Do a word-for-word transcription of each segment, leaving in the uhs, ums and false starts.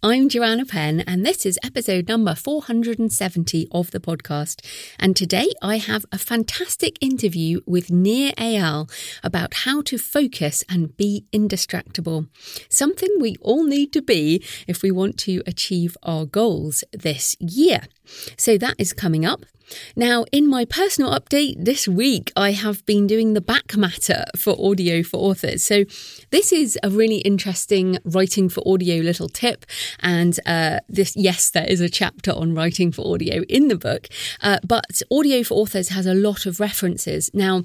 I'm Joanna Penn and this is episode number four hundred seventy of the podcast, and today I have a fantastic interview with Nir Eyal about how to focus and be indistractable, something we all need to be if we want to achieve our goals this year. So that is coming up. Now, in my personal update this week, I have been doing the back matter for audio for authors. So this is a really interesting writing for audio little tip. And uh, this, yes, there is a chapter on writing for audio in the book, uh, but audio for authors has a lot of references. Now,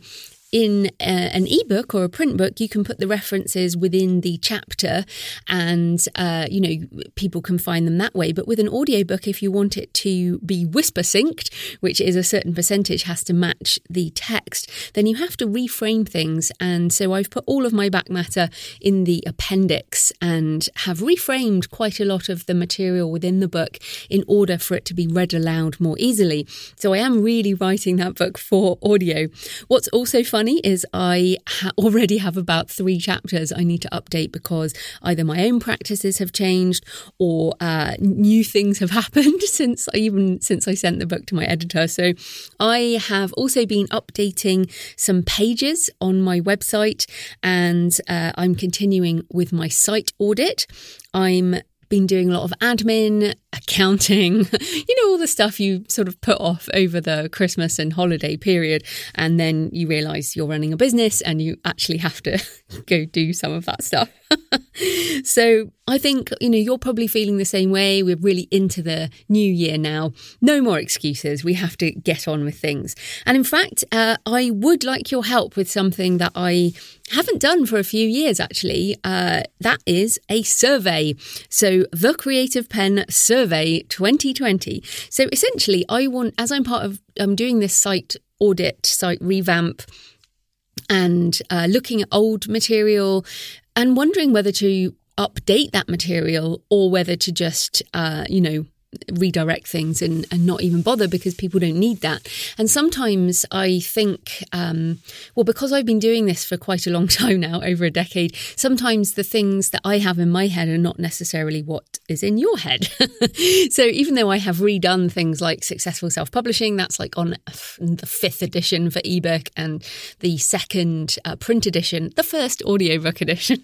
in a, an ebook or a print book, you can put the references within the chapter and, uh, you know, people can find them that way. But with an audiobook, if you want it to be whisper synced, which is a certain percentage has to match the text, then you have to reframe things. And so I've put all of my back matter in the appendix and have reframed quite a lot of the material within the book in order for it to be read aloud more easily. So I am really writing that book for audio. What's also fun is I ha- already have about three chapters I need to update because either my own practices have changed or uh, new things have happened since I even since I sent the book to my editor. So I have also been updating some pages on my website, and uh, I'm continuing with my site audit. I'm been doing a lot of admin, accounting, you know, all the stuff you sort of put off over the Christmas and holiday period. And then you realise you're running a business and you actually have to go do some of that stuff. So I think, you know, you're probably feeling the same way. We're really into the new year now. No more excuses. We have to get on with things. And in fact, uh, I would like your help with something that I haven't done for a few years, actually. Uh, that is a survey. So the Creative Penn Survey twenty twenty. So essentially, I want, as I'm part of, I'm doing this site audit, site revamp, and uh, looking at old material and wondering whether to update that material or whether to just, uh, you know, redirect things and, and not even bother because people don't need that. And sometimes I think, um, well, because I've been doing this for quite a long time now, over a decade, sometimes the things that I have in my head are not necessarily what is in your head. So even though I have redone things like Successful Self-Publishing, that's like on the fifth edition for ebook and the second uh, print edition, the first audiobook edition.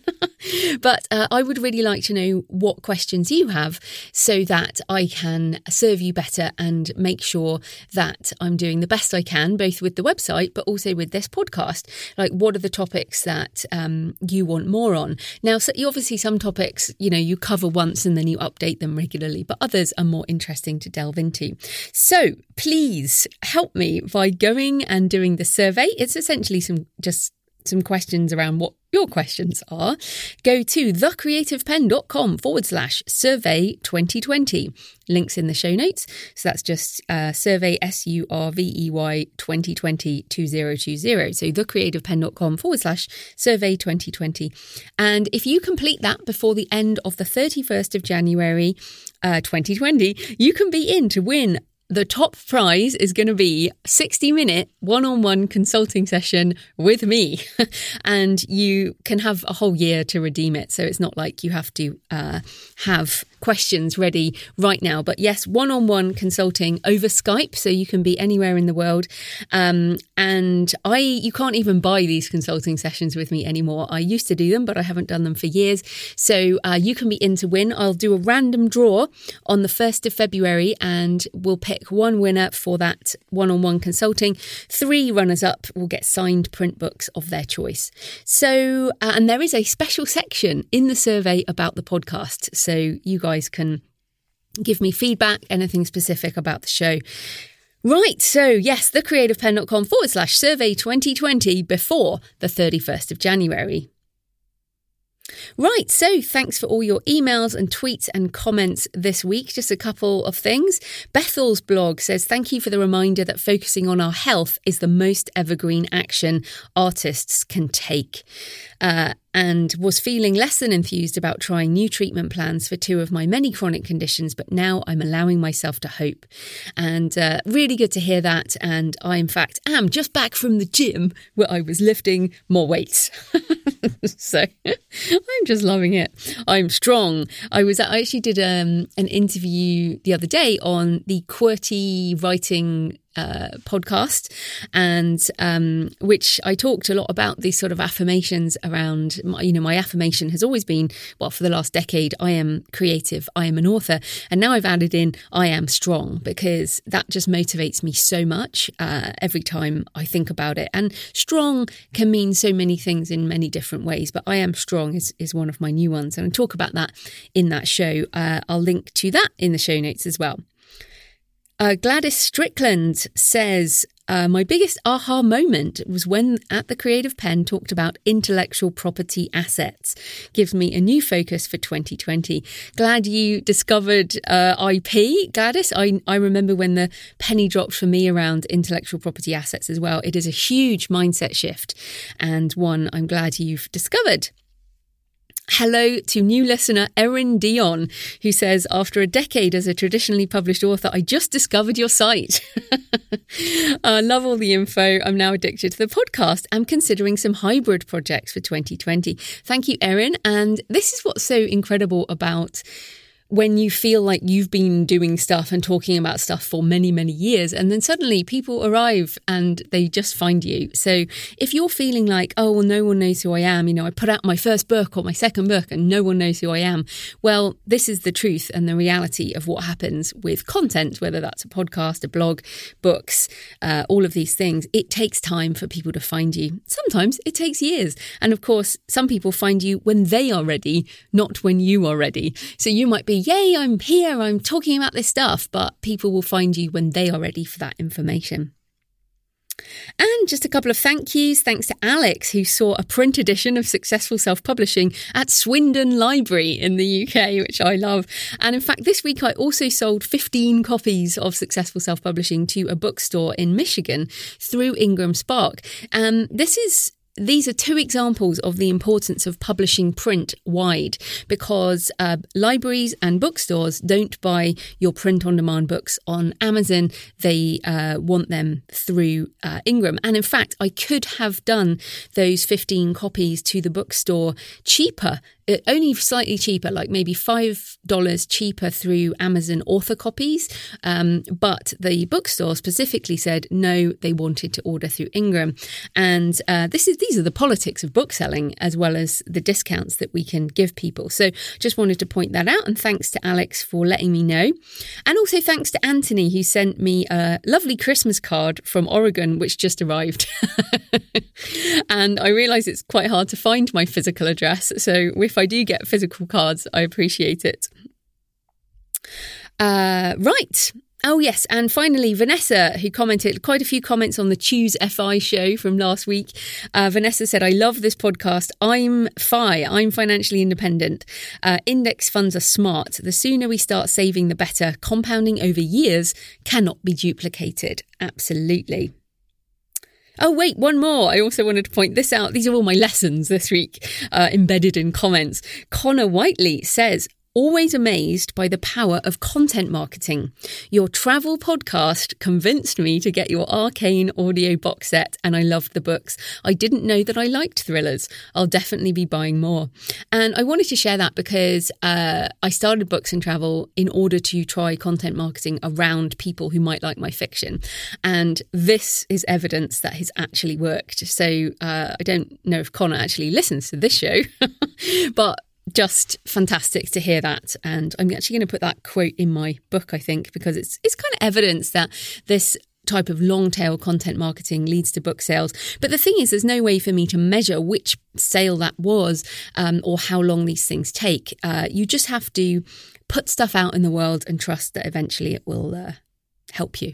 But uh, I would really like to know what questions you have so that I can serve you better and make sure that I'm doing the best I can, both with the website, but also with this podcast. Like, what are the topics that um, you want more on? Now, so obviously some topics, you know, you cover once and then you update them regularly, but others are more interesting to delve into. So please help me by going and doing the survey. It's essentially some just some questions around what your questions are. Go to thecreativepenn.com forward slash survey 2020. Links in the show notes. So that's just uh, survey, S U R V E Y twenty twenty, twenty twenty. So thecreativepenn.com forward slash survey 2020. And if you complete that before the end of the thirty-first of January uh, twenty twenty, you can be in to win. The top prize is going to be a sixty minute one-on-one consulting session with me. And you can have a whole year to redeem it. So it's not like you have to uh, have questions ready right now. But yes, one-on-one consulting over Skype. So you can be anywhere in the world. Um, and I, you can't even buy these consulting sessions with me anymore. I used to do them, but I haven't done them for years. So uh, you can be in to win. I'll do a random draw on the first of February and we'll pick one winner for that one-on-one consulting. Three runners-up will get signed print books of their choice. So, uh, and there is a special section in the survey about the podcast. So you guys can give me feedback, anything specific about the show. Right, so yes, thecreativepenn.com forward slash survey 2020 before the thirty-first of January. Right, so thanks for all your emails and tweets and comments this week. Just a couple of things. Bethel's blog says, thank you for the reminder that focusing on our health is the most evergreen action artists can take. Uh, and was feeling less than enthused about trying new treatment plans for two of my many chronic conditions, but now I'm allowing myself to hope. And uh, really good to hear that. And I, in fact, am just back from the gym where I was lifting more weights. So I'm just loving it. I'm strong. I was. I actually did um, an interview the other day on the QWERTY writing Uh, podcast, and um, which I talked a lot about these sort of affirmations around, my, you know, my affirmation has always been, well, for the last decade, I am creative, I am an author. And now I've added in, I am strong, because that just motivates me so much uh, every time I think about it. And strong can mean so many things in many different ways, but I am strong is, is one of my new ones. And I talk about that in that show. Uh, I'll link to that in the show notes as well. Uh, Gladys Strickland says, uh, my biggest aha moment was when at the Creative Penn talked about intellectual property assets. Gives me a new focus for twenty twenty. Glad you discovered uh, I P, Gladys. I, I remember when the penny dropped for me around intellectual property assets as well. It is a huge mindset shift and one I'm glad you've discovered. Hello to new listener Erin Dion, who says, after a decade as a traditionally published author, I just discovered your site. I love all the info. I'm now addicted to the podcast. I'm considering some hybrid projects for twenty twenty. Thank you, Erin. And this is what's so incredible about when you feel like you've been doing stuff and talking about stuff for many, many years, and then suddenly people arrive and they just find you. So if you're feeling like, oh, well, no one knows who I am, you know, I put out my first book or my second book and no one knows who I am. Well, this is the truth and the reality of what happens with content, whether that's a podcast, a blog, books, uh, all of these things. It takes time for people to find you. Sometimes it takes years. And of course, some people find you when they are ready, not when you are ready. So you might be, yay, I'm here, I'm talking about this stuff, but people will find you when they are ready for that information. And just a couple of thank yous. Thanks to Alex, who saw a print edition of Successful Self-Publishing at Swindon Library in the U K, which I love. And in fact, this week I also sold fifteen copies of Successful Self-Publishing to a bookstore in Michigan through Ingram Spark. Um, this is These are two examples of the importance of publishing print wide, because uh, libraries and bookstores don't buy your print-on-demand books on Amazon. They uh, want them through uh, Ingram. And in fact, I could have done those fifteen copies to the bookstore cheaper, only slightly cheaper, like maybe five dollars cheaper through Amazon author copies. Um, but the bookstore specifically said no, they wanted to order through Ingram. And uh, this is these are the politics of bookselling, as well as the discounts that we can give people. So just wanted to point that out. And thanks to Alex for letting me know. And also thanks to Anthony, who sent me a lovely Christmas card from Oregon, which just arrived. And I realise it's quite hard to find my physical address. So if If I do get physical cards, I appreciate it. Uh, right. Oh, yes. And finally, Vanessa, who commented quite a few comments on the Choose F I show from last week. Uh, Vanessa said, I love this podcast. I'm F I. I'm financially independent. Uh, index funds are smart. The sooner we start saving, the better. Compounding over years cannot be duplicated. Absolutely. Oh, wait, one more. I also wanted to point this out. These are all my lessons this week, uh, embedded in comments. Connor Whiteley says, always amazed by the power of content marketing. Your travel podcast convinced me to get your Arcane audio box set, and I loved the books. I didn't know that I liked thrillers. I'll definitely be buying more. And I wanted to share that because uh, I started Books and Travel in order to try content marketing around people who might like my fiction. And this is evidence that has actually worked. So uh, I don't know if Connor actually listens to this show, but just fantastic to hear that. And I'm actually going to put that quote in my book, I think, because it's it's kind of evidence that this type of long tail content marketing leads to book sales. But the thing is, there's no way for me to measure which sale that was um, or how long these things take. Uh, you just have to put stuff out in the world and trust that eventually it will uh, help you.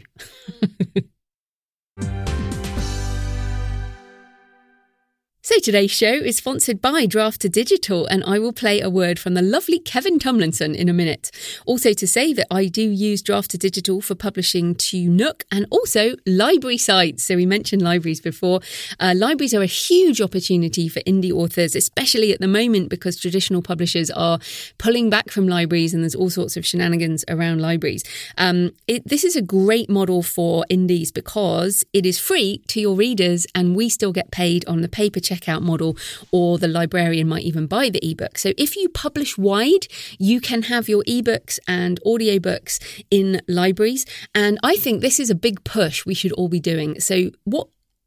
So today's show is sponsored by Draft to Digital, and I will play a word from the lovely Kevin Tomlinson in a minute. Also to say that I do use Draft to Digital for publishing to Nook and also library sites. So we mentioned libraries before. Uh, libraries are a huge opportunity for indie authors, especially at the moment because traditional publishers are pulling back from libraries and there's all sorts of shenanigans around libraries. Um, it, this is a great model for indies because it is free to your readers and we still get paid on the paper check. checkout model, or the librarian might even buy the ebook. So if you publish Wide, you can have your ebooks and audiobooks in libraries. And I think this is a big push we should all be doing. So what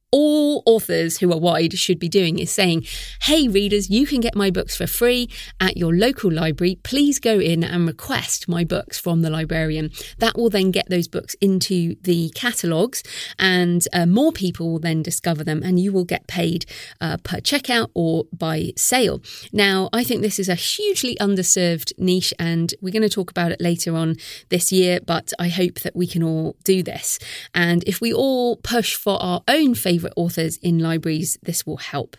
all authors who are Wide should be doing is saying, hey readers, you can get my books for free at your local library. Please go in and request my books from the librarian. That will then get those books into the catalogues and uh, more people will then discover them and you will get paid uh, per checkout or by sale. Now, I think this is a hugely underserved niche and we're going to talk about it later on this year, but I hope that we can all do this. And if we all push for our own favourite authors in libraries, this will help.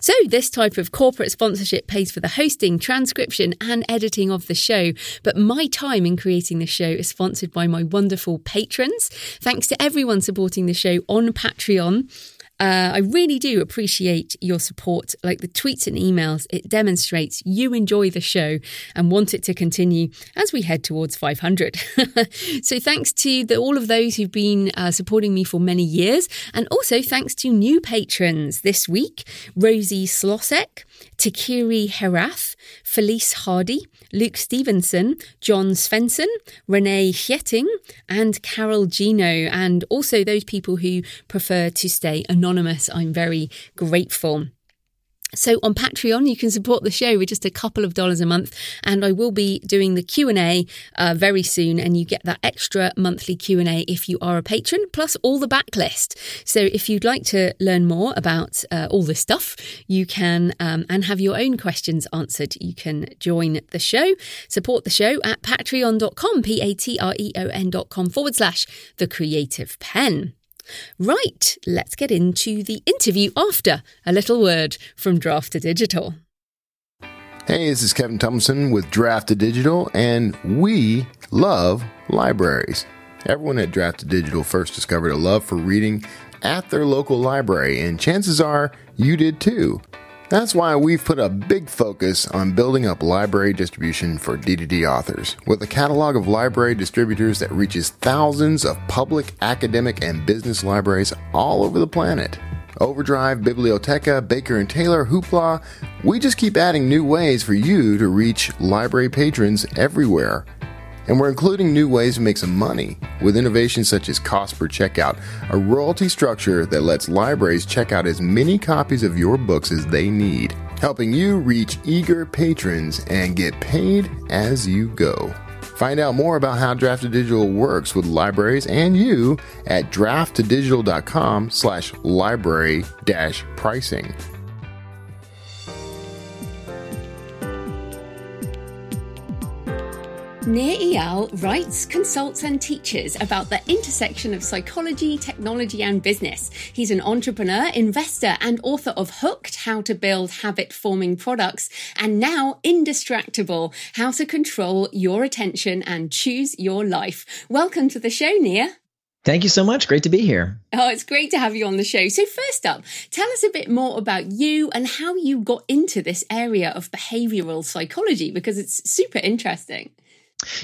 So this type of corporate sponsorship pays for the hosting, transcription and editing of the show. But my time in creating this show is sponsored by my wonderful patrons. Thanks to everyone supporting the show on Patreon. Uh, I really do appreciate your support, like the tweets and emails. It demonstrates you enjoy the show and want it to continue as we head towards five hundred. So thanks to the, all of those who've been uh, supporting me for many years. And also thanks to new patrons this week, Rosie Slosek, Takiri Herath, Felice Hardy, Luke Stevenson, John Svensson, Renee Hjetting and Carol Gino, and also those people who prefer to stay anonymous. I'm very grateful. So on Patreon, you can support the show with just a couple of dollars a month, and I will be doing the Q and A uh, very soon, and you get that extra monthly Q and A if you are a patron, plus all the backlist. So if you'd like to learn more about uh, all this stuff, you can, um, and have your own questions answered, you can join the show, support the show at patreon dot com, P A T R E O N dot com forward slash The Creative Penn. Right, let's get into the interview after a little word from Draft to Digital. Hey, this is Kevin Tomlinson with Draft to Digital, and we love libraries. Everyone at Draft to Digital first discovered a love for reading at their local library, and chances are you did too. That's why we've put a big focus on building up library distribution for D to D authors. With a catalog of library distributors that reaches thousands of public, academic, and business libraries all over the planet. Overdrive, Bibliotheca, Baker and Taylor, Hoopla, we just keep adding new ways for you to reach library patrons everywhere. And we're including new ways to make some money with innovations such as cost per checkout, a royalty structure that lets libraries check out as many copies of your books as they need, helping you reach eager patrons and get paid as you go. Find out more about how Draft to Digital works with libraries and you at draft to digital dot com slash library dash pricing. Nir Eyal writes, consults and teaches about the intersection of psychology, technology and business. He's an entrepreneur, investor and author of Hooked, How to Build Habit-Forming Products, and now Indistractable, How to Control Your Attention and Choose Your Life. Welcome to the show, Nir. Thank you so much. Great to be here. Oh, it's great to have you on the show. So first up, tell us a bit more about you and how you got into this area of behavioral psychology, because it's super interesting.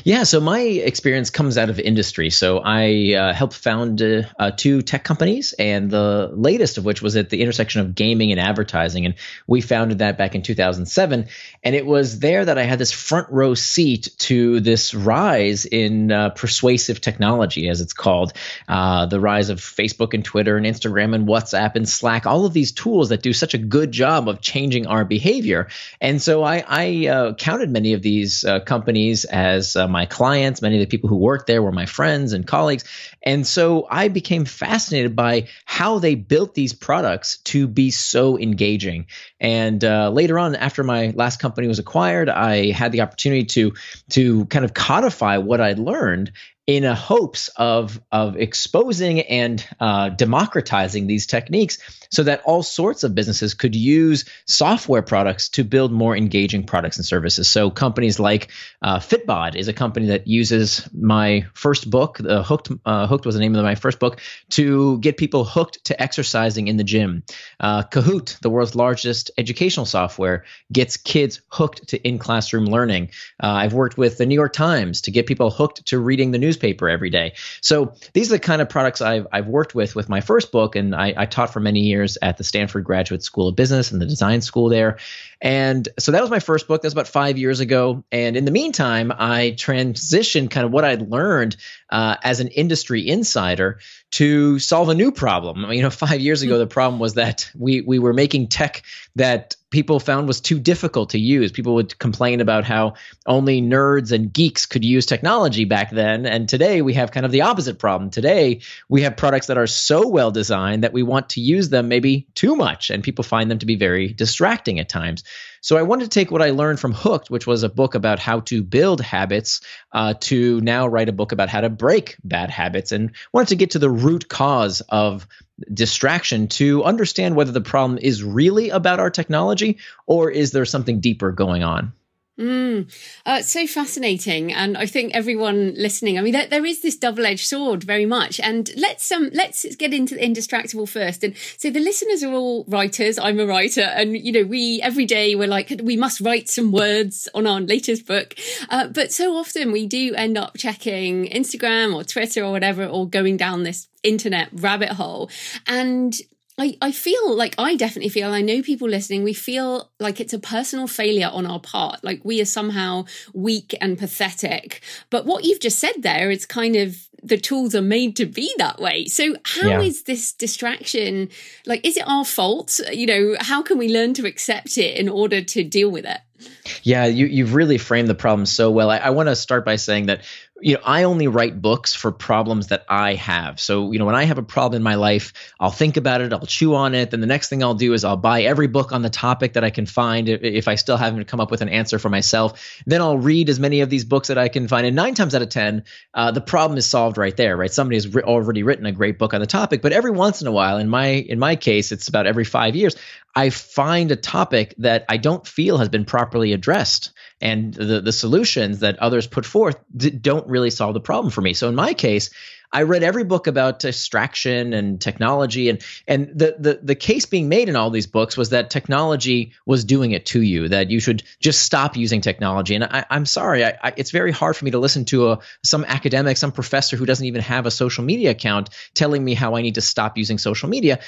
Yeah, so my experience comes out of industry. So I uh, helped found uh, uh, two tech companies, and the latest of which was at the intersection of gaming and advertising. And we founded that back in two thousand seven. And it was there that I had this front row seat to this rise in uh, persuasive technology, as it's called, uh, the rise of Facebook and Twitter and Instagram and WhatsApp and Slack, all of these tools that do such a good job of changing our behavior. And so I, I uh, counted many of these uh, companies as Uh, my clients. Many of the people who worked there were my friends and colleagues. And so I became fascinated by how they built these products to be so engaging. And uh, later on, after my last company was acquired, I had the opportunity to, to kind of codify what I'd learned in a hopes of, of exposing and uh, democratizing these techniques so that all sorts of businesses could use software products to build more engaging products and services. So companies like uh, Fitbod is a company that uses my first book, uh, Hooked, uh, Hooked was the name of my first book, to get people hooked to exercising in the gym. Uh, Kahoot, the world's largest educational software, gets kids hooked to in-classroom learning. Uh, I've worked with the New York Times to get people hooked to reading the news newspaper every day. So these are the kind of products I've, I've worked with with my first book. And I, I taught for many years at the Stanford Graduate School of Business and the design school there. And so that was my first book. That was about five years ago. And in the meantime, I transitioned kind of what I'd learned uh, as an industry insider to solve a new problem. I mean, you know, five years ago, the problem was that we we were making tech that people found was too difficult to use. People would complain about how only nerds and geeks could use technology back then. And today we have kind of the opposite problem. Today we have products that are so well designed that we want to use them maybe too much, and people find them to be very distracting at times. So I wanted to take what I learned from Hooked, which was a book about how to build habits, uh, to now write a book about how to break bad habits, and wanted to get to the root cause of distraction to understand whether the problem is really about our technology or is there something deeper going on. Mm. Uh, it's so fascinating, and I think everyone listening, I mean, there, there is this double-edged sword very much. And let's um, let's get into the Indistractable first. And so the listeners are all writers. I'm a writer, and you know, we every day we're like, we must write some words on our latest book. Uh, but so often we do end up checking Instagram or Twitter or whatever, or going down this internet rabbit hole, and I, I feel like I definitely feel, I know people listening, we feel like it's a personal failure on our part. Like we are somehow weak and pathetic. But what you've just said there is kind of, the tools are made to be that way. So how yeah. is this distraction, like, is it our fault? You know, how can we learn to accept it in order to deal with it? Yeah, you, you've really framed the problem so well. I, I want to start by saying that, you know, I only write books for problems that I have. So, you know, when I have a problem in my life, I'll think about it, I'll chew on it. Then the next thing I'll do is I'll buy every book on the topic that I can find if I still haven't come up with an answer for myself. Then I'll read as many of these books that I can find. And nine times out of ten, uh, the problem is solved right there, right? Somebody has ri- already written a great book on the topic. But every once in a while, in my in my case, it's about every five years, I find a topic that I don't feel has been properly addressed. And the, the solutions that others put forth d- don't really solve the problem for me. So in my case, I read every book about distraction and technology, and and the, the the case being made in all these books was that technology was doing it to you, that you should just stop using technology. And I, I'm sorry, I, I, it's very hard for me to listen to a some academic, some professor who doesn't even have a social media account telling me how I need to stop using social media.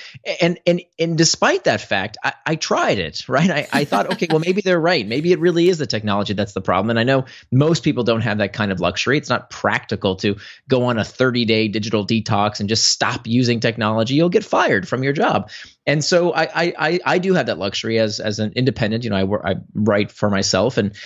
And and and despite that fact, I, I tried it, right? I, I thought, okay, well, maybe they're right. Maybe it really is the technology that's the problem. And I know most people don't have that kind of luxury. It's not practical to go on a thirty-day digital detox and just stop using technology. You'll get fired from your job. And so I I, I do have that luxury as as an independent. You know, I, I write for myself, and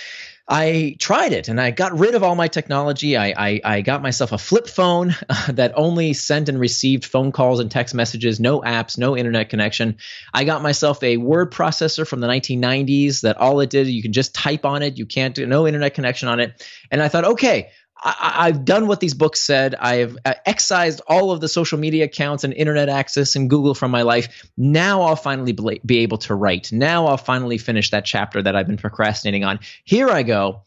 I tried it, and I got rid of all my technology. I I, I got myself a flip phone uh, that only sent and received phone calls and text messages, no apps, no internet connection. I got myself a word processor from the nineteen nineties that all it did, you can just type on it. You can't do no internet connection on it. And I thought, okay, I, I've done what these books said. I've excised all of the social media accounts and internet access and Google from my life. Now I'll finally be able to write. Now I'll finally finish that chapter that I've been procrastinating on. Here I go.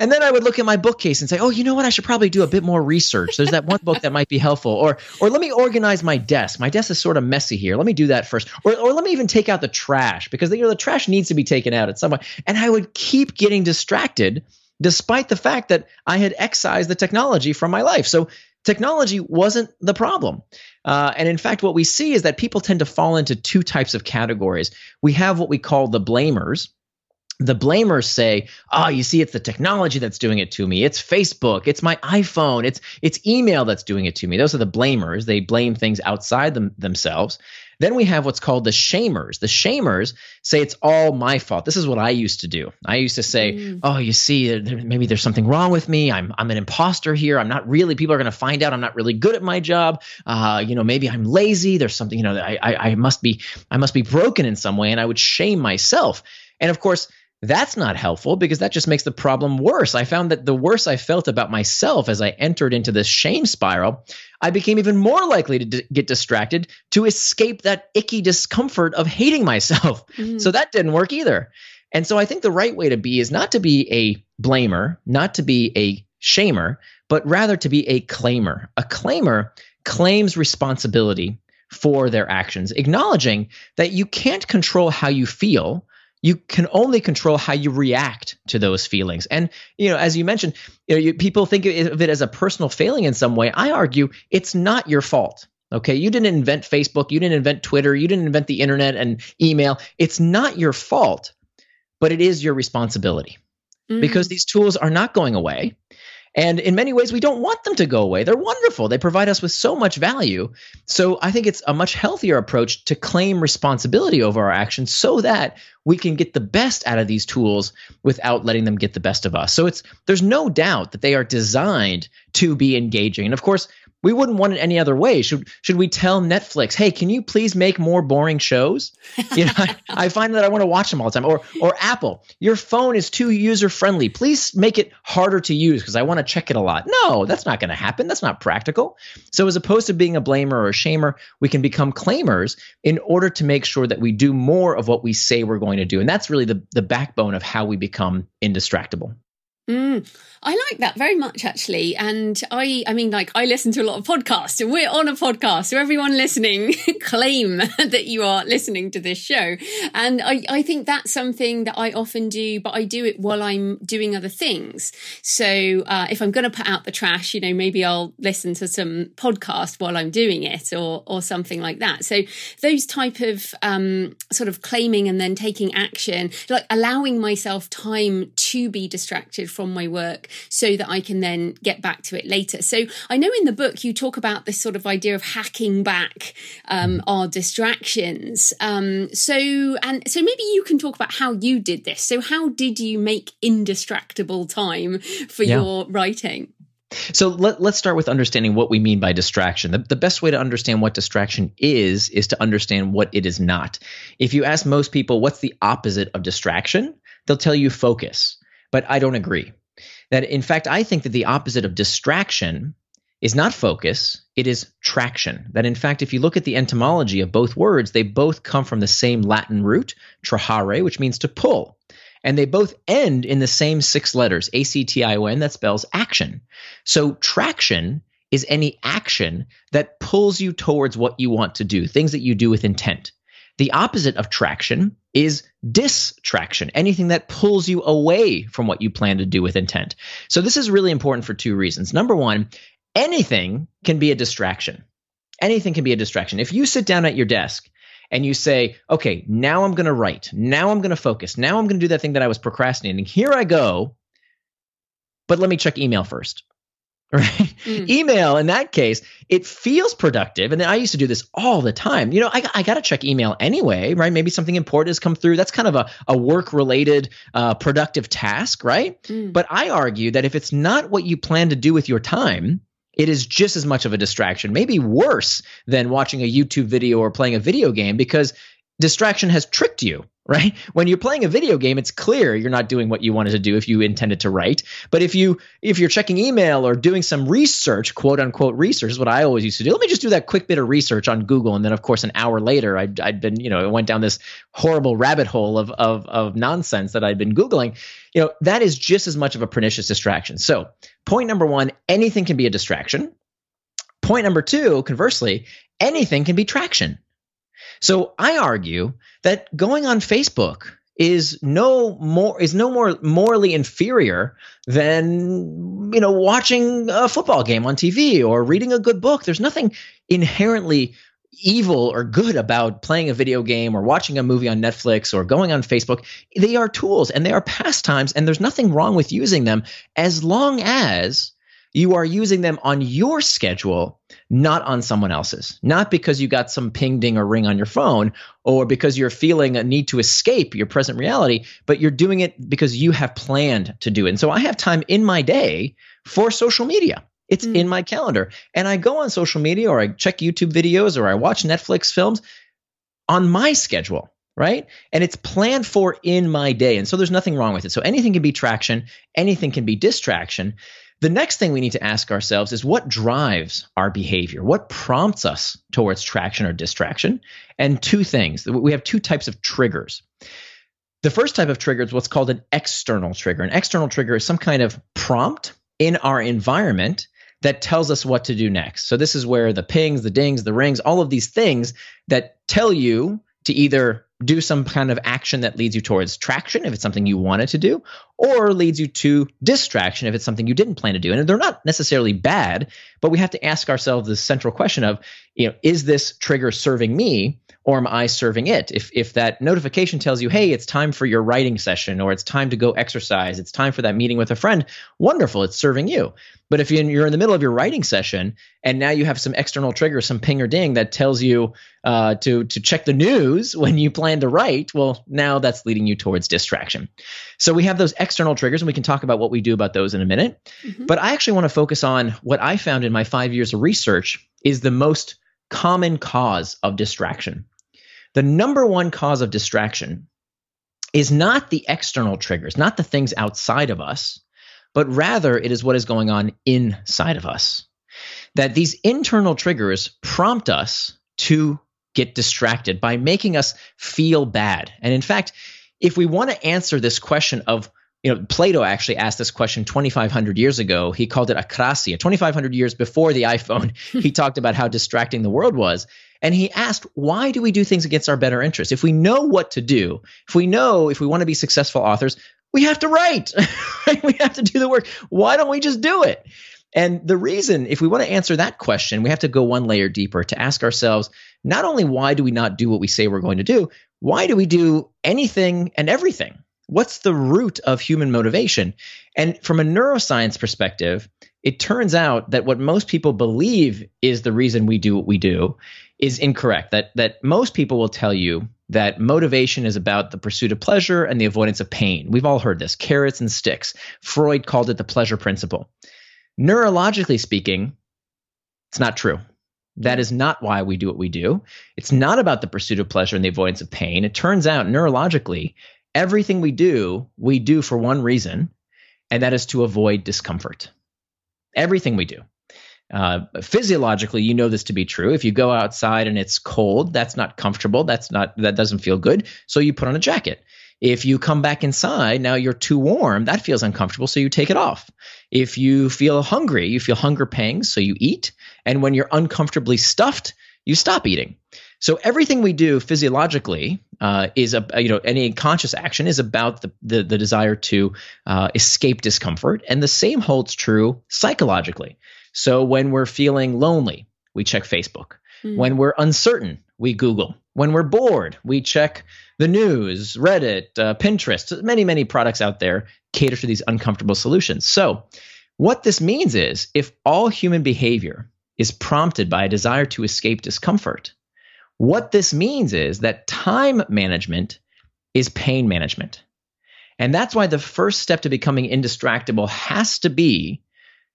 And then I would look at my bookcase and say, oh, you know what? I should probably do a bit more research. There's that one book that might be helpful. Or or let me organize my desk. My desk is sort of messy here. Let me do that first. Or or let me even take out the trash, because you know the trash needs to be taken out at some point. And I would keep getting distracted, despite the fact that I had excised the technology from my life. So technology wasn't the problem. Uh, and in fact, what we see is that people tend to fall into two types of categories. We have what we call the blamers. The blamers say, oh, you see, it's the technology that's doing it to me. It's Facebook. It's my iPhone. It's it's email that's doing it to me. Those are the blamers. They blame things outside them, themselves. Then we have what's called the shamers. The shamers say it's all my fault. This is what I used to do. I used to say, mm. oh, you see, maybe there's something wrong with me. I'm I'm an imposter here. I'm not really – people are going to find out I'm not really good at my job. Uh, you know, maybe I'm lazy. There's something – you know, I, I I must be I must be broken in some way, and I would shame myself. And of course – That's not helpful because that just makes the problem worse. I found that the worse I felt about myself as I entered into this shame spiral, I became even more likely to d- get distracted to escape that icky discomfort of hating myself. Mm-hmm. So that didn't work either. And so I think the right way to be is not to be a blamer, not to be a shamer, but rather to be a claimer. A claimer claims responsibility for their actions, acknowledging that you can't control how you feel. You can only control how you react to those feelings. And, you know, as you mentioned, you know, you, people think of it as a personal failing in some way. I argue it's not your fault. Okay, you didn't invent Facebook, you didn't invent Twitter, you didn't invent the internet and email. It's not your fault, but it is your responsibility mm. because these tools are not going away. And in many ways, we don't want them to go away. They're wonderful. They provide us with so much value. So I think it's a much healthier approach to claim responsibility over our actions so that we can get the best out of these tools without letting them get the best of us. So it's there's no doubt that they are designed to be engaging. And of course, we wouldn't want it any other way. Should should we tell Netflix, hey, can you please make more boring shows? You know, I, I find that I want to watch them all the time. Or or Apple, your phone is too user-friendly. Please make it harder to use because I want to check it a lot. No, that's not going to happen. That's not practical. So as opposed to being a blamer or a shamer, we can become claimers in order to make sure that we do more of what we say we're going to do. And that's really the, the backbone of how we become indistractable. Mm, I like that very much, actually. And I I mean, like, I listen to a lot of podcasts and we're on a podcast. So everyone listening, claim that you are listening to this show. And I, I think that's something that I often do, but I do it while I'm doing other things. So uh, if I'm going to put out the trash, you know, maybe I'll listen to some podcast while I'm doing it or or something like that. So those type of um, sort of claiming and then taking action, like allowing myself time to be distracted from my work so that I can then get back to it later. So I know in the book you talk about this sort of idea of hacking back um, our distractions. Um, so and so maybe you can talk about how you did this. So how did you make indistractable time for yeah. your writing? So let, let's start with understanding what we mean by distraction. The, the best way to understand what distraction is is to understand what it is not. If you ask most people what's the opposite of distraction, they'll tell you focus. But I don't agree. That in fact, I think that the opposite of distraction is not focus, it is traction. That in fact, if you look at the etymology of both words, they both come from the same Latin root, trahare, which means to pull. And they both end in the same six letters, A C T I O N, that spells action. So traction is any action that pulls you towards what you want to do, things that you do with intent. The opposite of traction is distraction, anything that pulls you away from what you plan to do with intent. So this is really important for two reasons. Number one, anything can be a distraction. Anything can be a distraction. If you sit down at your desk and you say, okay, now I'm going to write, now I'm going to focus, now I'm going to do that thing that I was procrastinating, here I go, but let me check email first. Right? Mm. Email, in that case, it feels productive. And I used to do this all the time. You know, I, I got to check email anyway, right? Maybe something important has come through. That's kind of a, a work-related uh, productive task, right? Mm. But I argue that if it's not what you plan to do with your time, it is just as much of a distraction, maybe worse than watching a YouTube video or playing a video game, because distraction has tricked you. Right? When you're playing a video game, it's clear you're not doing what you wanted to do if you intended to write. But if you if you're checking email or doing some research, quote unquote research, is what I always used to do. Let me just do that quick bit of research on Google, and then of course an hour later, I'd, I'd been you know I went down this horrible rabbit hole of of of nonsense that I'd been Googling. You know that is just as much of a pernicious distraction. So point number one, anything can be a distraction. Point number two, conversely, anything can be traction. So I argue that going on Facebook is no more is no more morally inferior than you know watching a football game on T V or reading a good book. There's nothing inherently evil or good about playing a video game or watching a movie on Netflix or going on Facebook. They are tools and they are pastimes, and there's nothing wrong with using them as long as you are using them on your schedule, not on someone else's, not because you got some ping, ding, or ring on your phone or because you're feeling a need to escape your present reality, but you're doing it because you have planned to do it. And so I have time in my day for social media. It's mm. in my calendar. And I go on social media or I check YouTube videos or I watch Netflix films on my schedule. right? And it's planned for in my day. And so there's nothing wrong with it. So anything can be traction. Anything can be distraction. The next thing we need to ask ourselves is what drives our behavior? What prompts us towards traction or distraction? And two things. We have two types of triggers. The first type of trigger is what's called an external trigger. An external trigger is some kind of prompt in our environment that tells us what to do next. So this is where the pings, the dings, the rings, all of these things that tell you to either do some kind of action that leads you towards traction if it's something you wanted to do, or leads you to distraction if it's something you didn't plan to do. And they're not necessarily bad, but we have to ask ourselves this central question of, you know, is this trigger serving me or am I serving it? If if that notification tells you, hey, it's time for your writing session, or it's time to go exercise, it's time for that meeting with a friend, wonderful, it's serving you. But if you're in the middle of your writing session and now you have some external trigger, some ping or ding that tells you uh, to, to check the news when you plan to write, well, now that's leading you towards distraction. So we have those external triggers, and we can talk about what we do about those in a minute. Mm-hmm. But I actually want to focus on what I found in my five years of research is the most common cause of distraction. The number one cause of distraction is not the external triggers, not the things outside of us, but rather it is what is going on inside of us. That these internal triggers prompt us to get distracted by making us feel bad. And in fact, if we want to answer this question of, you know, Plato actually asked this question twenty-five hundred years ago. He called it akrasia. twenty-five hundred years before the iPhone, he talked about how distracting the world was. And he asked, why do we do things against our better interests? If we know what to do, if we know, if we want to be successful authors, we have to write, right? We have to do the work. Why don't we just do it? And the reason, if we want to answer that question, we have to go one layer deeper to ask ourselves, not only why do we not do what we say we're going to do, why do we do anything and everything? What's the root of human motivation? And from a neuroscience perspective, it turns out that what most people believe is the reason we do what we do is incorrect. That that most people will tell you that motivation is about the pursuit of pleasure and the avoidance of pain. We've all heard this, carrots and sticks. Freud called it the pleasure principle. Neurologically speaking, it's not true. That is not why we do what we do. It's not about the pursuit of pleasure and the avoidance of pain. It turns out neurologically, everything we do, we do for one reason, and that is to avoid discomfort. Everything we do. Uh, physiologically, you know this to be true. If you go outside and it's cold, that's not comfortable. That's not, that doesn't feel good. So you put on a jacket. If you come back inside, now you're too warm, that feels uncomfortable, so you take it off. If you feel hungry, you feel hunger pangs, so you eat. And when you're uncomfortably stuffed, you stop eating. So everything we do physiologically uh, is, a, you know, any conscious action is about the the, the desire to uh, escape discomfort. And the same holds true psychologically. So when we're feeling lonely, we check Facebook. Mm. When we're uncertain, we Google. When we're bored, we check the news, Reddit, uh, Pinterest. Many, many products out there cater to these uncomfortable solutions. So what this means is if all human behavior is prompted by a desire to escape discomfort, what this means is that time management is pain management. And that's why the first step to becoming indistractable has to be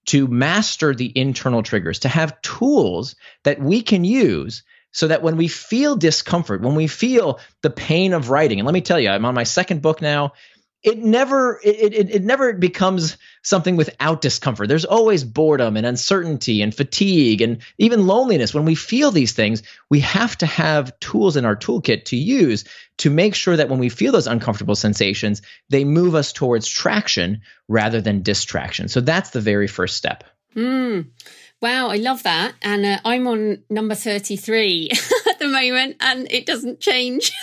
to master the internal triggers, to have tools that we can use so that when we feel discomfort, when we feel the pain of writing, and let me tell you, I'm on my second book now. It never it, it it never becomes something without discomfort. There's always boredom and uncertainty and fatigue and even loneliness. When we feel these things, we have to have tools in our toolkit to use to make sure that when we feel those uncomfortable sensations, they move us towards traction rather than distraction. So that's the very first step. Mm. Wow, I love that. And uh, I'm on number thirty-three at the moment, and it doesn't change.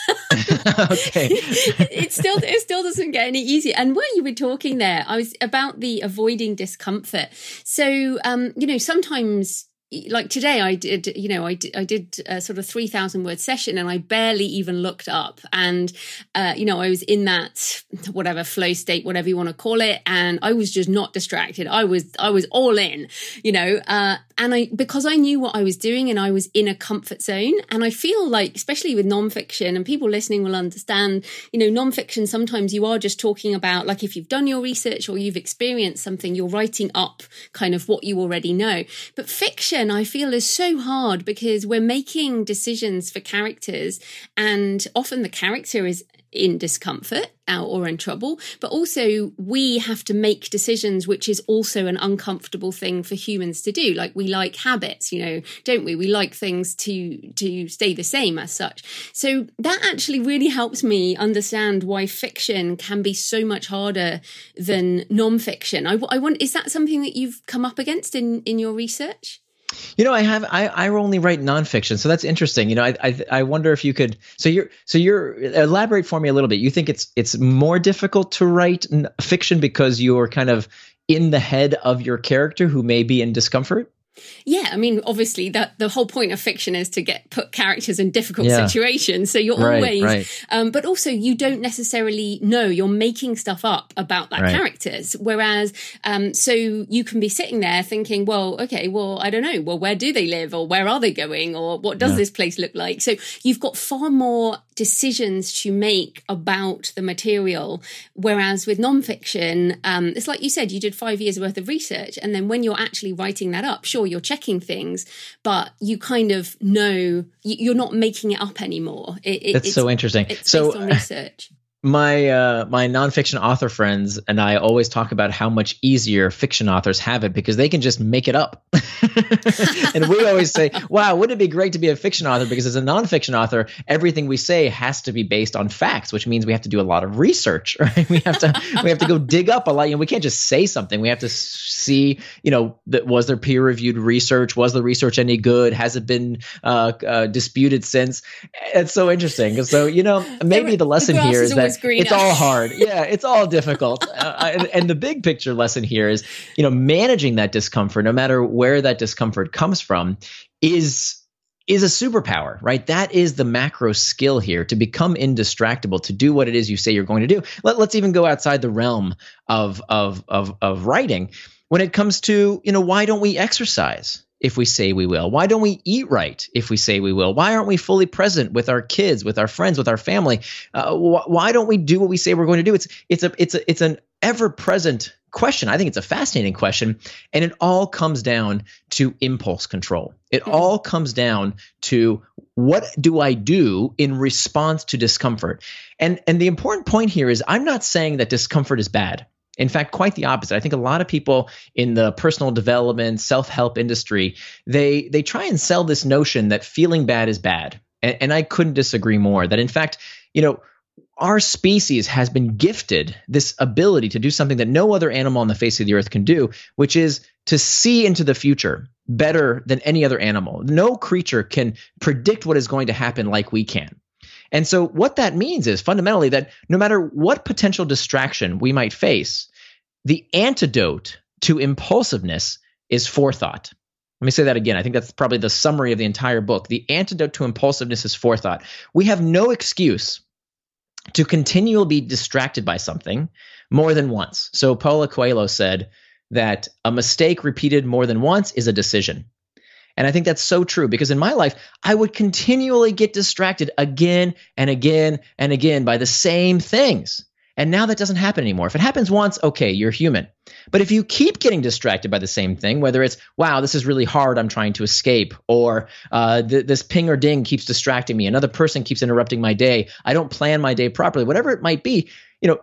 Okay. it still it still doesn't get any easier. And while you were talking there, I was about the avoiding discomfort. So, um, you know, sometimes like today I did, you know, I did, I did a sort of three thousand word session and I barely even looked up. And, uh, you know, I was in that whatever flow state, whatever you want to call it. And I was just not distracted. I was, I was all in, you know, uh, And I, because I knew what I was doing and I was in a comfort zone, and I feel like, especially with nonfiction, and people listening will understand, you know, nonfiction, sometimes you are just talking about, like, if you've done your research or you've experienced something, you're writing up kind of what you already know. But fiction, I feel, is so hard because we're making decisions for characters, and often the character is in discomfort or in trouble, but also we have to make decisions, which is also an uncomfortable thing for humans to do. Like, we like habits, you know, don't we? We like things to to stay the same as such. So that actually really helps me understand why fiction can be so much harder than nonfiction. I, I want, is that something that you've come up against in, in your research? You know, I have, I, I only write nonfiction. So that's interesting. You know, I, I, I wonder if you could, so you're, so you're elaborate for me a little bit. You think it's, it's more difficult to write n- fiction because you're kind of in the head of your character who may be in discomfort? Yeah, I mean, obviously, that the whole point of fiction is to get put characters in difficult yeah. situations. So you're right, always, right. Um, but also you don't necessarily know, you're making stuff up about that right. characters. Whereas, um, so you can be sitting there thinking, well, okay, well, I don't know, well, where do they live, or where are they going, or what does yeah. this place look like? So you've got far more decisions to make about the material. Whereas with nonfiction, um, it's like you said, you did five years worth of research, and then when you're actually writing that up, sure, you're checking things, but you kind of know, you're not making it up anymore. It, it, That's it's, so interesting. It's so, based on research. My uh, my nonfiction author friends and I always talk about how much easier fiction authors have it because they can just make it up. And we always say, wow, wouldn't it be great to be a fiction author? Because as a nonfiction author, everything we say has to be based on facts, which means we have to do a lot of research, right? We have to we have to go dig up a lot. You know, we can't just say something. We have to see, you know, that was there peer-reviewed research? Was the research any good? Has it been uh, uh, disputed since? It's so interesting. So, you know, maybe the lesson the here is that Greener. It's all hard. Yeah, it's all difficult. uh, and, and the big picture lesson here is, you know, managing that discomfort, no matter where that discomfort comes from, is is a superpower, right? That is the macro skill here, to become indistractable, to do what it is you say you're going to do. Let, let's even go outside the realm of of of of writing. When it comes to, you know, why don't we exercise if we say we will? Why don't we eat right if we say we will? Why aren't we fully present with our kids, with our friends, with our family? Uh, wh- why don't we do what we say we're going to do? It's it's a it's a, it's an ever-present question. I think it's a fascinating question, and it all comes down to impulse control. It mm-hmm. all comes down to, what do I do in response to discomfort? And and the important point here is, I'm not saying that discomfort is bad. In fact, quite the opposite. I think a lot of people in the personal development, self-help industry, they they try and sell this notion that feeling bad is bad. And, and I couldn't disagree more that, in fact, you know, our species has been gifted this ability to do something that no other animal on the face of the earth can do, which is to see into the future better than any other animal. No creature can predict what is going to happen like we can. And so what that means is fundamentally that no matter what potential distraction we might face, the antidote to impulsiveness is forethought. Let me say that again. I think that's probably the summary of the entire book. The antidote to impulsiveness is forethought. We have no excuse to continually be distracted by something more than once. So Paulo Coelho said that a mistake repeated more than once is a decision. And I think that's so true, because in my life, I would continually get distracted again and again and again by the same things. And now that doesn't happen anymore. If it happens once, okay, you're human. But if you keep getting distracted by the same thing, whether it's, wow, this is really hard, I'm trying to escape, or uh, th- this ping or ding keeps distracting me, another person keeps interrupting my day, I don't plan my day properly, whatever it might be, you know,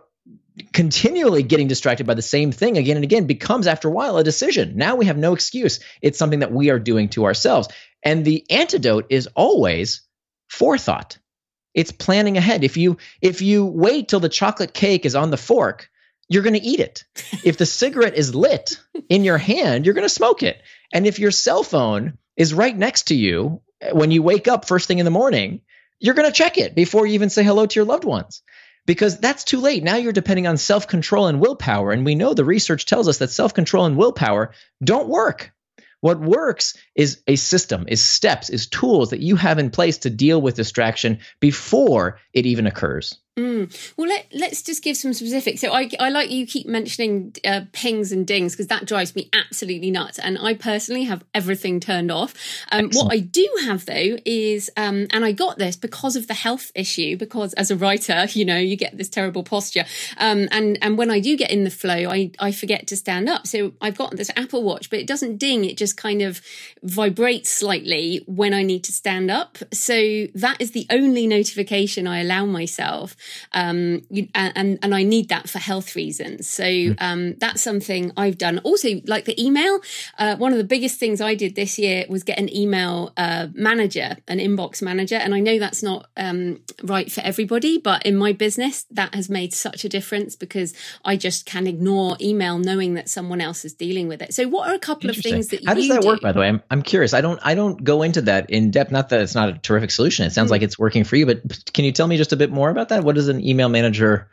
continually getting distracted by the same thing again and again becomes, after a while, a decision. Now we have no excuse. It's something that we are doing to ourselves. And the antidote is always forethought. It's planning ahead. If you if you wait till the chocolate cake is on the fork, you're going to eat it. If the cigarette is lit in your hand, you're going to smoke it. And if your cell phone is right next to you when you wake up first thing in the morning, you're going to check it before you even say hello to your loved ones. Because that's too late. Now you're depending on self-control and willpower. And we know the research tells us that self-control and willpower don't work. What works is a system, is steps, is tools that you have in place to deal with distraction before it even occurs. Mm. Well, let, let's just give some specifics. So I, I like you keep mentioning uh, pings and dings because that drives me absolutely nuts. And I personally have everything turned off. Um, what I do have, though, is um, and I got this because of the health issue, because as a writer, you know, you get this terrible posture. Um, and, and when I do get in the flow, I, I forget to stand up. So I've got this Apple Watch, but it doesn't ding. It just kind of vibrates slightly when I need to stand up. So that is the only notification I allow myself. Um, you, and, and I need that for health reasons. So um, that's something I've done. Also, like the email, uh, one of the biggest things I did this year was get an email uh, manager, an inbox manager. And I know that's not um, right for everybody, but in my business, that has made such a difference because I just can ignore email knowing that someone else is dealing with it. So what are a couple of things that you do? How does that work, by the way? I'm, I'm curious. I don't, I don't go into that in depth. Not that it's not a terrific solution. It sounds mm. like it's working for you, but can you tell me just a bit more about that? What What is an email manager?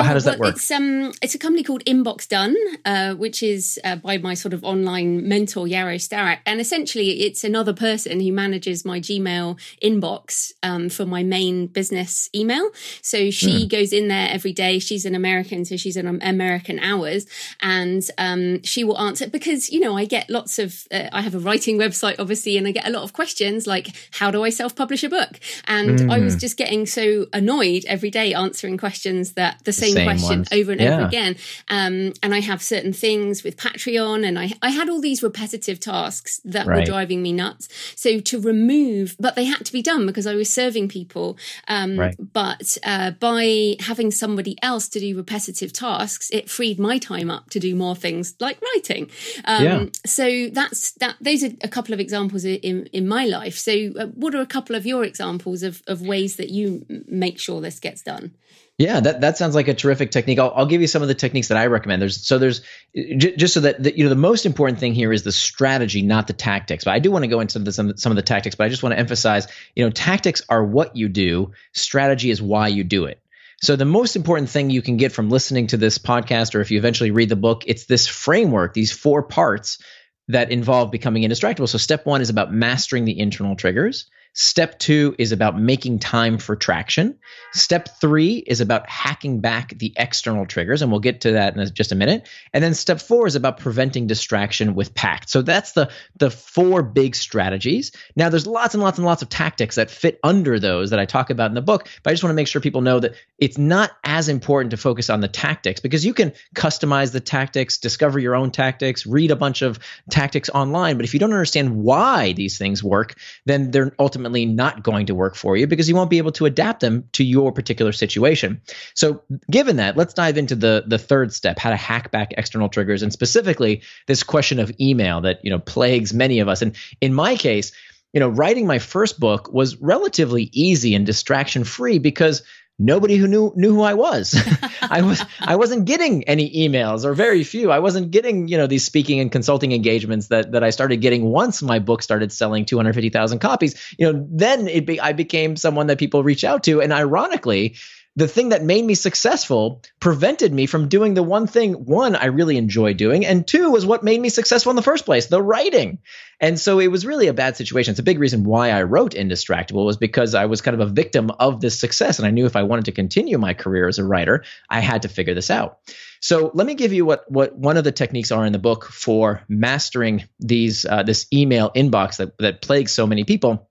How does well, that work? It's, um, it's a company called Inbox Done, uh, which is uh, by my sort of online mentor, Yarrow Starak. And essentially, it's another person who manages my Gmail inbox um, for my main business email. So she mm. goes in there every day. She's an American, so she's on American hours. And um, she will answer because, you know, I get lots of, uh, I have a writing website, obviously, and I get a lot of questions like, how do I self-publish a book? And mm. I was just getting so annoyed every day answering questions that the same, same question ones. over and yeah. over again. Um, and I have certain things with Patreon and I, I had all these repetitive tasks that right. were driving me nuts. So to remove, but they had to be done because I was serving people. Um, right. But uh, by having somebody else to do repetitive tasks, it freed my time up to do more things like writing. Um, yeah. So that's that. Those are a couple of examples in, in my life. So uh, what are a couple of your examples of, of ways that you make sure this gets done? Yeah, that, that sounds like a terrific technique. I'll, I'll give you some of the techniques that I recommend. There's so there's j- just so that, that you know the most important thing here is the strategy, not the tactics. But I do want to go into the, some some of the tactics. But I just want to emphasize, you know, tactics are what you do. Strategy is why you do it. So the most important thing you can get from listening to this podcast, or if you eventually read the book, it's this framework, these four parts that involve becoming indistractable. So step one is about mastering the internal triggers. Step two is about making time for traction. Step three is about hacking back the external triggers, and we'll get to that in just a minute. And then step four is about preventing distraction with PACT. So that's the the four big strategies. Now, there's lots and lots and lots of tactics that fit under those that I talk about in the book, but I just want to make sure people know that it's not as important to focus on the tactics because you can customize the tactics, discover your own tactics, read a bunch of tactics online. But if you don't understand why these things work, then they're ultimately not going to work for you because you won't be able to adapt them to your particular situation. So given that, let's dive into the the third step, how to hack back external triggers, and specifically this question of email that, you know, plagues many of us. And in my case, you know, writing my first book was relatively easy and distraction free because nobody who knew knew who I was. I was I wasn't getting any emails, or very few. I wasn't getting, you know, these speaking and consulting engagements that that I started getting once my book started selling two hundred fifty thousand copies. You know, then it be, I became someone that people reach out to, and ironically, the thing that made me successful prevented me from doing the one thing, one, I really enjoy doing, and two, was what made me successful in the first place, the writing. And so it was really a bad situation. It's a big reason why I wrote Indistractable was because I was kind of a victim of this success, and I knew if I wanted to continue my career as a writer, I had to figure this out. So let me give you what what one of the techniques are in the book for mastering these uh, this email inbox that, that plagues so many people.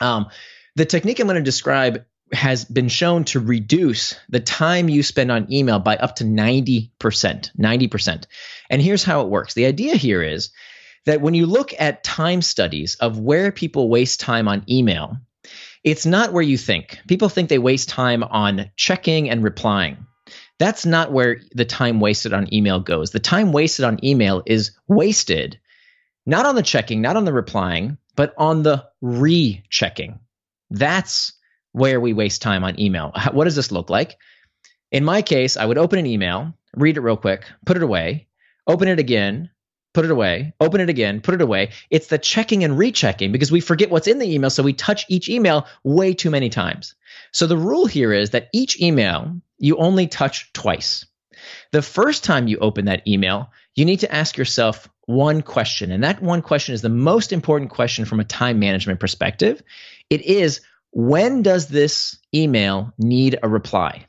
Um, the technique I'm going to describe has been shown to reduce the time you spend on email by up to ninety percent, ninety percent. And here's how it works. The idea here is that when you look at time studies of where people waste time on email, it's not where you think. People think they waste time on checking and replying. That's not where the time wasted on email goes. The time wasted on email is wasted, not on the checking, not on the replying, but on the re-checking. That's where we waste time on email. What does this look like? In my case, I would open an email, read it real quick, put it away, open it again, put it away, open it again, put it away. It's the checking and rechecking because we forget what's in the email, so we touch each email way too many times. So the rule here is that each email you only touch twice. The first time you open that email, you need to ask yourself one question, and that one question is the most important question from a time management perspective. It is, when does this email need a reply?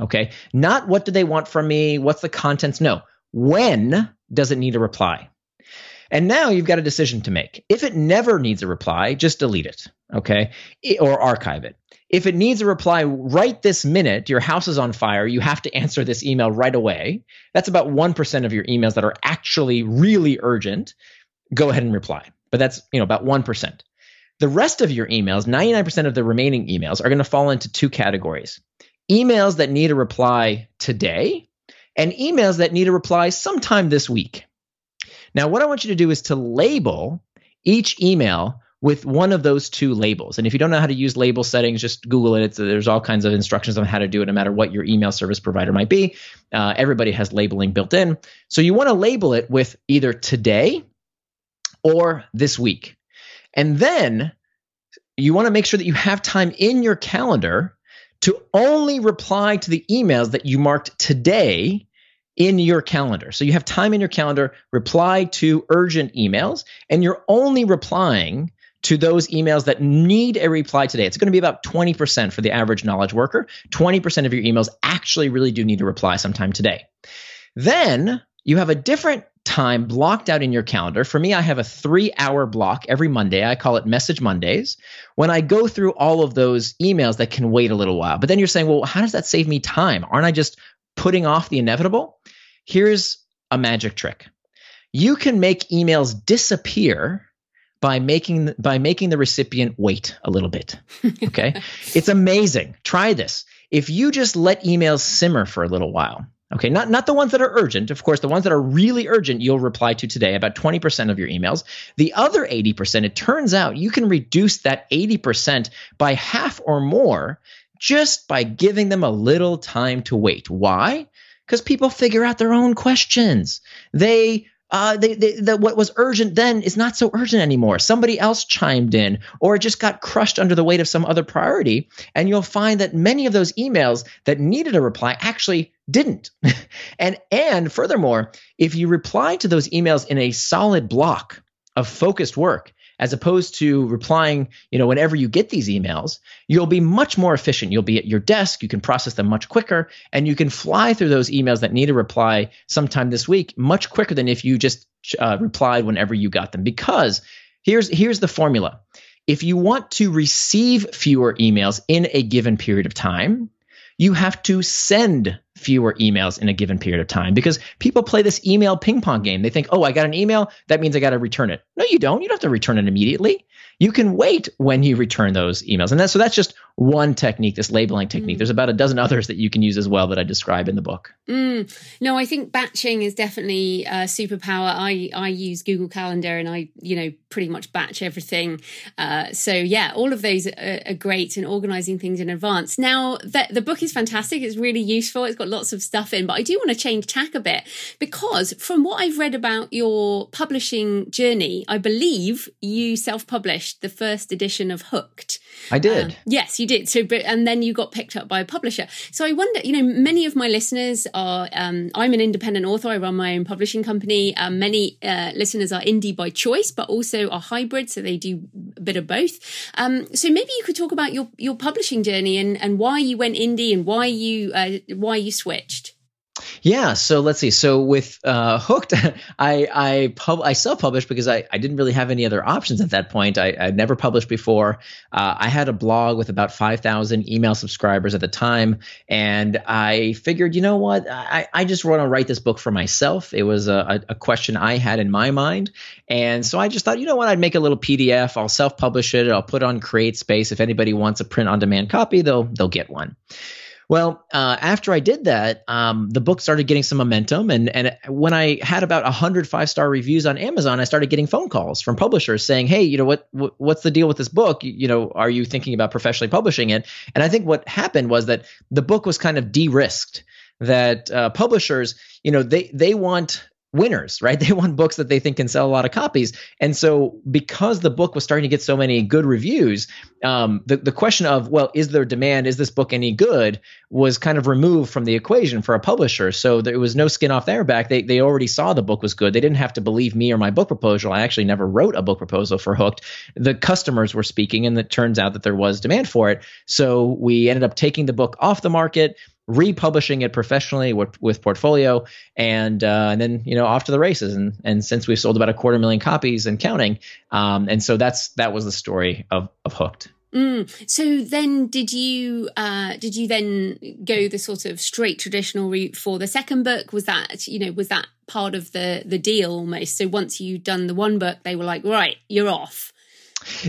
Okay, not what do they want from me? What's the contents? No, when does it need a reply? And now you've got a decision to make. If it never needs a reply, just delete it, okay, it, or archive it. If it needs a reply right this minute, your house is on fire, you have to answer this email right away. That's about one percent of your emails that are actually really urgent. Go ahead and reply. But that's, you know, about one percent. The rest of your emails, ninety-nine percent of the remaining emails, are going to fall into two categories. Emails that need a reply today and emails that need a reply sometime this week. Now, what I want you to do is to label each email with one of those two labels. And if you don't know how to use label settings, just Google it. It's, there's all kinds of instructions on how to do it, no matter what your email service provider might be. Uh, everybody has labeling built in. So you want to label it with either today or this week. And then you want to make sure that you have time in your calendar to only reply to the emails that you marked today in your calendar. So you have time in your calendar, reply to urgent emails, and you're only replying to those emails that need a reply today. It's going to be about twenty percent for the average knowledge worker. twenty percent of your emails actually really do need a reply sometime today. Then you have a different time blocked out in your calendar. For me, I have a three-hour block every Monday. I call it Message Mondays, when I go through all of those emails that can wait a little while. But then you're saying, well, how does that save me time? Aren't I just putting off the inevitable? Here's a magic trick. You can make emails disappear by making by making the recipient wait a little bit, okay? It's amazing. Try this. If you just let emails simmer for a little while, okay, not, not the ones that are urgent. Of course, the ones that are really urgent, you'll reply to today, about twenty percent of your emails. The other eighty percent, it turns out you can reduce that eighty percent by half or more just by giving them a little time to wait. Why? Because people figure out their own questions. They, uh, they, they, the, what was urgent then is not so urgent anymore. Somebody else chimed in, or it just got crushed under the weight of some other priority. And you'll find that many of those emails that needed a reply actually didn't. and and furthermore, if you reply to those emails in a solid block of focused work, as opposed to replying, you know, whenever you get these emails, you'll be much more efficient. You'll be at your desk. You can process them much quicker, and you can fly through those emails that need a reply sometime this week much quicker than if you just uh, replied whenever you got them. Because here's here's the formula. If you want to receive fewer emails in a given period of time, you have to send fewer emails in a given period of time, because people play this email ping pong game. They think, oh, I got an email. That means I got to return it. No, you don't. You don't have to return it immediately. You can wait when you return those emails. And that's, so that's just one technique, this labeling technique. Mm. There's about a dozen others that you can use as well that I describe in the book. Mm. No, I think batching is definitely a superpower. I, I use Google Calendar, and I, you know, pretty much batch everything. Uh, so yeah, all of those are, are great in organizing things in advance. Now, the, the book is fantastic. It's really useful. It's got lots of stuff in, but I do want to change tack a bit, because from what I've read about your publishing journey, I believe you self-published the first edition of Hooked. I did. Uh, yes, you did. So, but, and then you got picked up by a publisher. So I wonder, you know, many of my listeners are, um, I'm an independent author. I run my own publishing company. Uh, many uh, listeners are indie by choice, but also are hybrid. So they do a bit of both. Um, so maybe you could talk about your, your publishing journey and, and why you went indie and why you, uh, why you switched. Yeah. So let's see. So with uh, Hooked, I I, pub- I self-published because I, I didn't really have any other options at that point. I I'd never published before. Uh, I had a blog with about five thousand email subscribers at the time. And I figured, you know what, I, I just want to write this book for myself. It was a, a question I had in my mind. And so I just thought, you know what, I'd make a little P D F. I'll self-publish it. I'll put it on CreateSpace. If anybody wants a print-on-demand copy, they'll they'll get one. Well, uh, after I did that, um, the book started getting some momentum. And, and when I had about one hundred five-star reviews on Amazon, I started getting phone calls from publishers saying, hey, you know, what, what what's the deal with this book? You, you know, are you thinking about professionally publishing it? And I think what happened was that the book was kind of de-risked, that uh, publishers, you know, they they want winners, right? They want books that they think can sell a lot of copies. And so because the book was starting to get so many good reviews, um, the, the question of, well, is there demand? Is this book any good? Was kind of removed from the equation for a publisher. So there was no skin off their back. They, they already saw the book was good. They didn't have to believe me or my book proposal. I actually never wrote a book proposal for Hooked. The customers were speaking, and it turns out that there was demand for it. So we ended up taking the book off the market, republishing it professionally with, with Portfolio, and uh, and then you know off to the races. And and since we've sold about a quarter million copies and counting, um, and so that's that was the story of of Hooked. Mm. So then, did you uh, did you then go the sort of straight traditional route for the second book? Was that you know was that part of the the deal almost? So once you'd done the one book, they were like, right, you're off.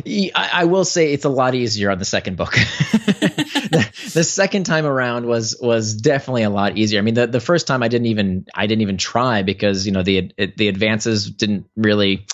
I, I will say it's a lot easier on the second book. the, the second time around was was definitely a lot easier. I mean, the, the first time I didn't even I didn't even try because you know the the advances didn't really.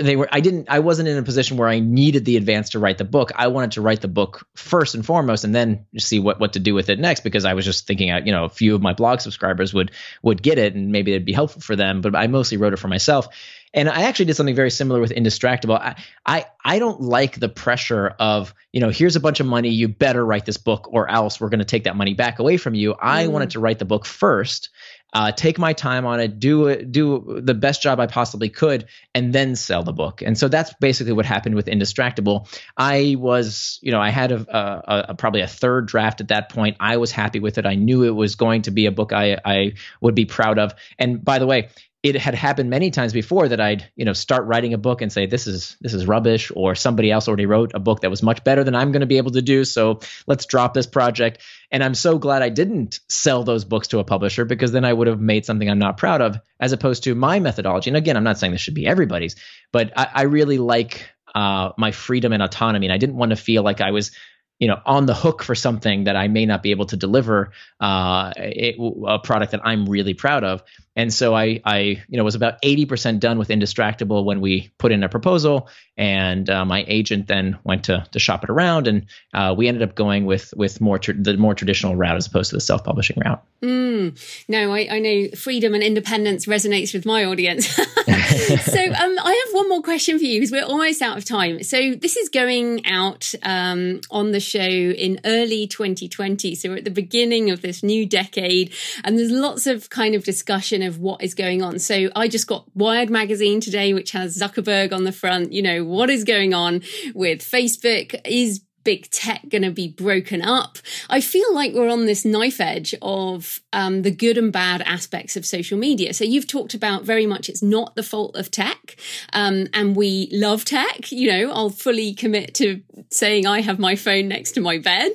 They were. I didn't. I wasn't in a position where I needed the advance to write the book. I wanted to write the book first and foremost, and then see what, what to do with it next. Because I was just thinking, you know, a few of my blog subscribers would would get it, and maybe it'd be helpful for them. But I mostly wrote it for myself. And I actually did something very similar with Indistractable. I I, I don't like the pressure of, you know, here's a bunch of money. You better write this book, or else we're going to take that money back away from you. I mm. wanted to write the book first. Uh, take my time on it, do it, do the best job I possibly could, and then sell the book. And so that's basically what happened with Indistractable. I was, you know, I had a, a, a probably a third draft at that point. I was happy with it. I knew it was going to be a book I I would be proud of. And by the way, it had happened many times before that I'd, you know, start writing a book and say, this is, this is rubbish, or somebody else already wrote a book that was much better than I'm going to be able to do. So let's drop this project. And I'm so glad I didn't sell those books to a publisher, because then I would have made something I'm not proud of, as opposed to my methodology. And again, I'm not saying this should be everybody's, but I, I really like uh, my freedom and autonomy. And I didn't want to feel like I was, you know, on the hook for something that I may not be able to deliver, uh, it, a product that I'm really proud of. And so I, I, you know, was about eighty percent done with Indistractable when we put in a proposal, and uh, my agent then went to to shop it around, and uh, we ended up going with with more tra- the more traditional route as opposed to the self-publishing route. Mm. No, I, I know freedom and independence resonates with my audience. so um, I have one more question for you, because we're almost out of time. So this is going out um, on the show in early twenty twenty. So we're at the beginning of this new decade, and there's lots of kind of discussion of what is going on. So I just got Wired magazine today, which has Zuckerberg on the front. You know, what is going on with Facebook? Is big tech going to be broken up? I feel like we're on this knife edge of um, the good and bad aspects of social media. So you've talked about very much it's not the fault of tech, um, and we love tech. You know, I'll fully commit to saying I have my phone next to my bed.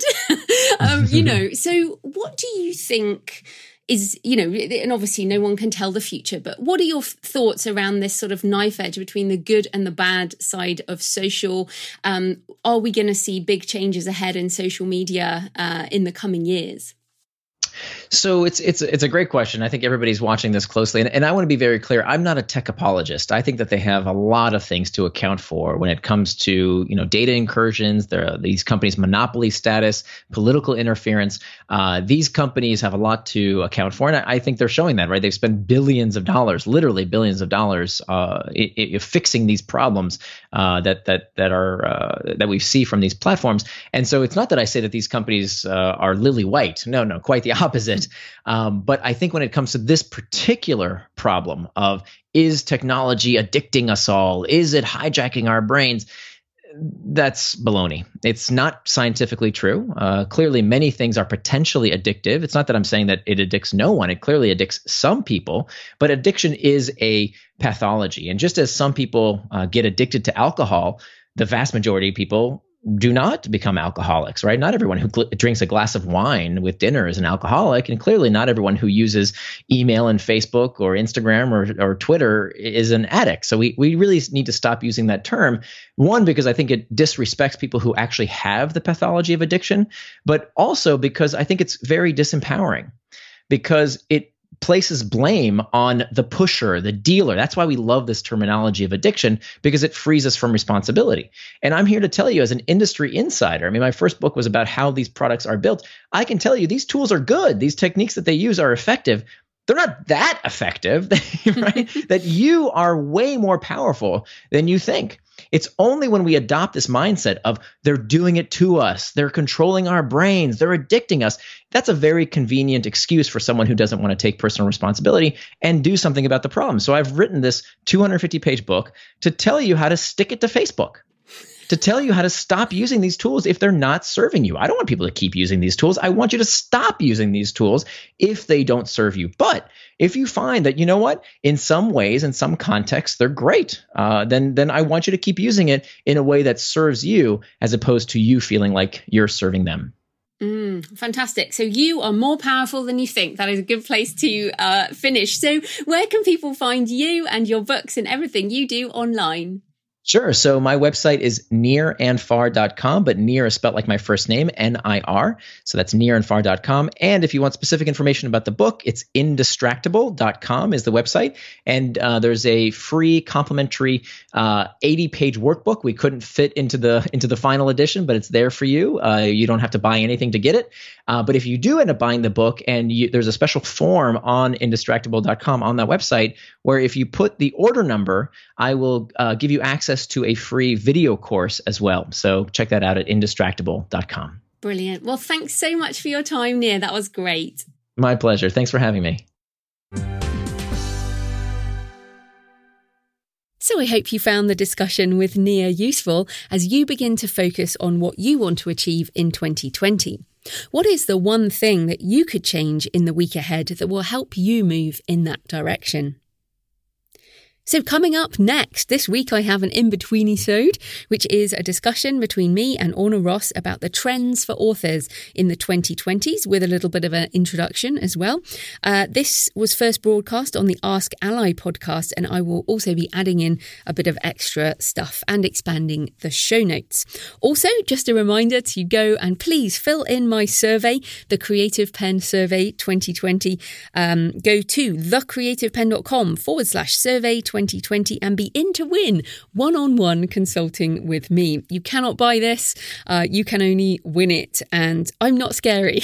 um, you know, so what do you think is, you know, and obviously no one can tell the future, but what are your thoughts around this sort of knife edge between the good and the bad side of social? Um, are we going to see big changes ahead in social media uh, in the coming years? So it's it's it's a great question. I think everybody's watching this closely. And, and I want to be very clear. I'm not a tech apologist. I think that they have a lot of things to account for when it comes to, you know, data incursions, their, these companies' monopoly status, political interference. Uh, these companies have a lot to account for. And I, I think they're showing that, right? They've spent billions of dollars, literally billions of dollars uh, it, it, fixing these problems uh, that that that are uh, that we see from these platforms. And so it's not that I say that these companies uh, are lily white. No, no, quite the opposite. opposite. Um, but I think when it comes to this particular problem of, is technology addicting us all? Is it hijacking our brains? That's baloney. It's not scientifically true. Uh, clearly, many things are potentially addictive. It's not that I'm saying that it addicts no one. It clearly addicts some people, but addiction is a pathology. And just as some people uh, get addicted to alcohol, the vast majority of people do not become alcoholics, right? Not everyone who gl- drinks a glass of wine with dinner is an alcoholic, and clearly not everyone who uses email and Facebook or Instagram or, or Twitter is an addict. So we we really need to stop using that term. One, because I think it disrespects people who actually have the pathology of addiction, but also because I think it's very disempowering, because it places blame on the pusher, the dealer. That's why we love this terminology of addiction, because it frees us from responsibility. And I'm here to tell you as an industry insider, I mean, my first book was about how these products are built. I can tell you these tools are good. These techniques that they use are effective. they're not that effective, right? That you are way more powerful than you think. It's only when we adopt this mindset of they're doing it to us, they're controlling our brains, they're addicting us. That's a very convenient excuse for someone who doesn't want to take personal responsibility and do something about the problem. So I've written this two hundred fifty page book to tell you how to stick it to Facebook, to tell you how to stop using these tools if they're not serving you. I don't want people to keep using these tools. I want you to stop using these tools if they don't serve you. But if you find that, you know what, in some ways, in some contexts, they're great, uh, then then I want you to keep using it in a way that serves you as opposed to you feeling like you're serving them. Mm, fantastic. So you are more powerful than you think. That is a good place to uh, finish. So where can people find you and your books and everything you do online? Sure. So my website is near and far dot com, but Nir is spelled like my first name, N I R. So that's near and far dot com. And if you want specific information about the book, it's indistractable dot com is the website. And uh, there's a free complimentary uh, eighty page workbook. We couldn't fit into the into the final edition, but it's there for you. Uh, you don't have to buy anything to get it. Uh, but if you do end up buying the book, and you, there's a special form on indistractable dot com on that website, where if you put the order number, I will uh, give you access to a free video course as well. So check that out at indistractable dot com. Brilliant. Well, thanks so much for your time, Nir. That was great. My pleasure. Thanks for having me. So I hope you found the discussion with Nir useful as you begin to focus on what you want to achieve in twenty twenty. What is the one thing that you could change in the week ahead that will help you move in that direction? So coming up next, this week I have an in-between-isode, which is a discussion between me and Orna Ross about the trends for authors in the twenty twenties, with a little bit of an introduction as well. Uh, this was first broadcast on the Ask Ally podcast, and I will also be adding in a bit of extra stuff and expanding the show notes. Also, just a reminder to go and please fill in my survey, The Creative Penn Survey twenty twenty. Um, go to the creative penn dot com forward slash survey twenty twenty and be in to win one-on-one consulting with me. You cannot buy this. Uh, you can only win it. And I'm not scary.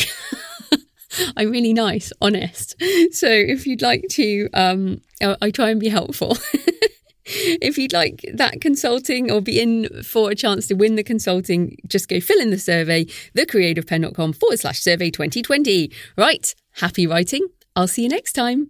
I'm really nice, honest. So if you'd like to, um, I try and be helpful. If you'd like that consulting or be in for a chance to win the consulting, just go fill in the survey, the creative penn dot com forward slash survey twenty twenty. Right. Happy writing. I'll see you next time.